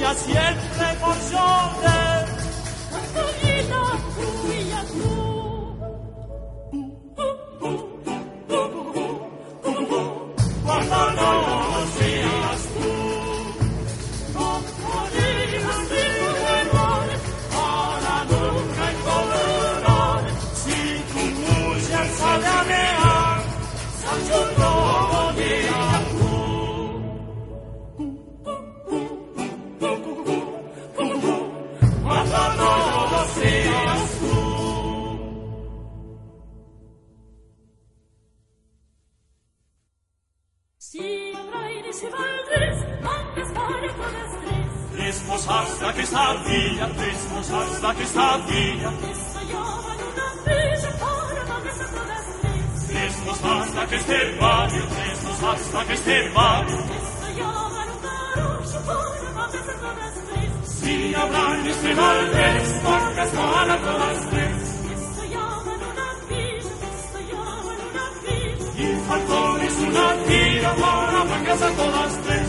tuya siempre por llorar. Magdalena, tuya tú. Cuando no seas tú, no podemos sin tu error, ahora nunca encontrar. Si tu mujer sabe amear, Sancho no podía tú. Desposarla que está villa, desposarla que está villa. Esta joven una bella forma de ser todas tres. Desposarla que esté barrio, desposarla que esté barrio. Esta joven una roja forma de ser todas tres. Si hablan estrenales, porque son a todas tres. Esta joven una bella, esta joven una bella. Y faltones una tira, para mangas a todas tres.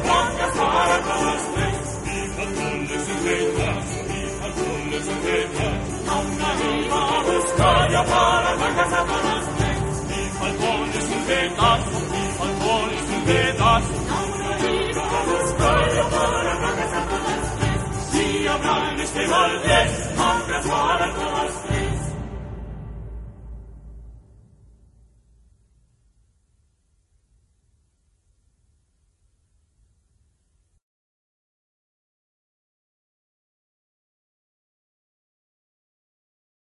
antes para todas tres. Y controles y reinas. A una niña a buscar ya para mangas a todas tres. Mi falcón es un pedazo, mi falcón es un pedazo. A una niña a buscar ya para mangas a todas tres. Si hablan este Valdés, mangas para todas tres.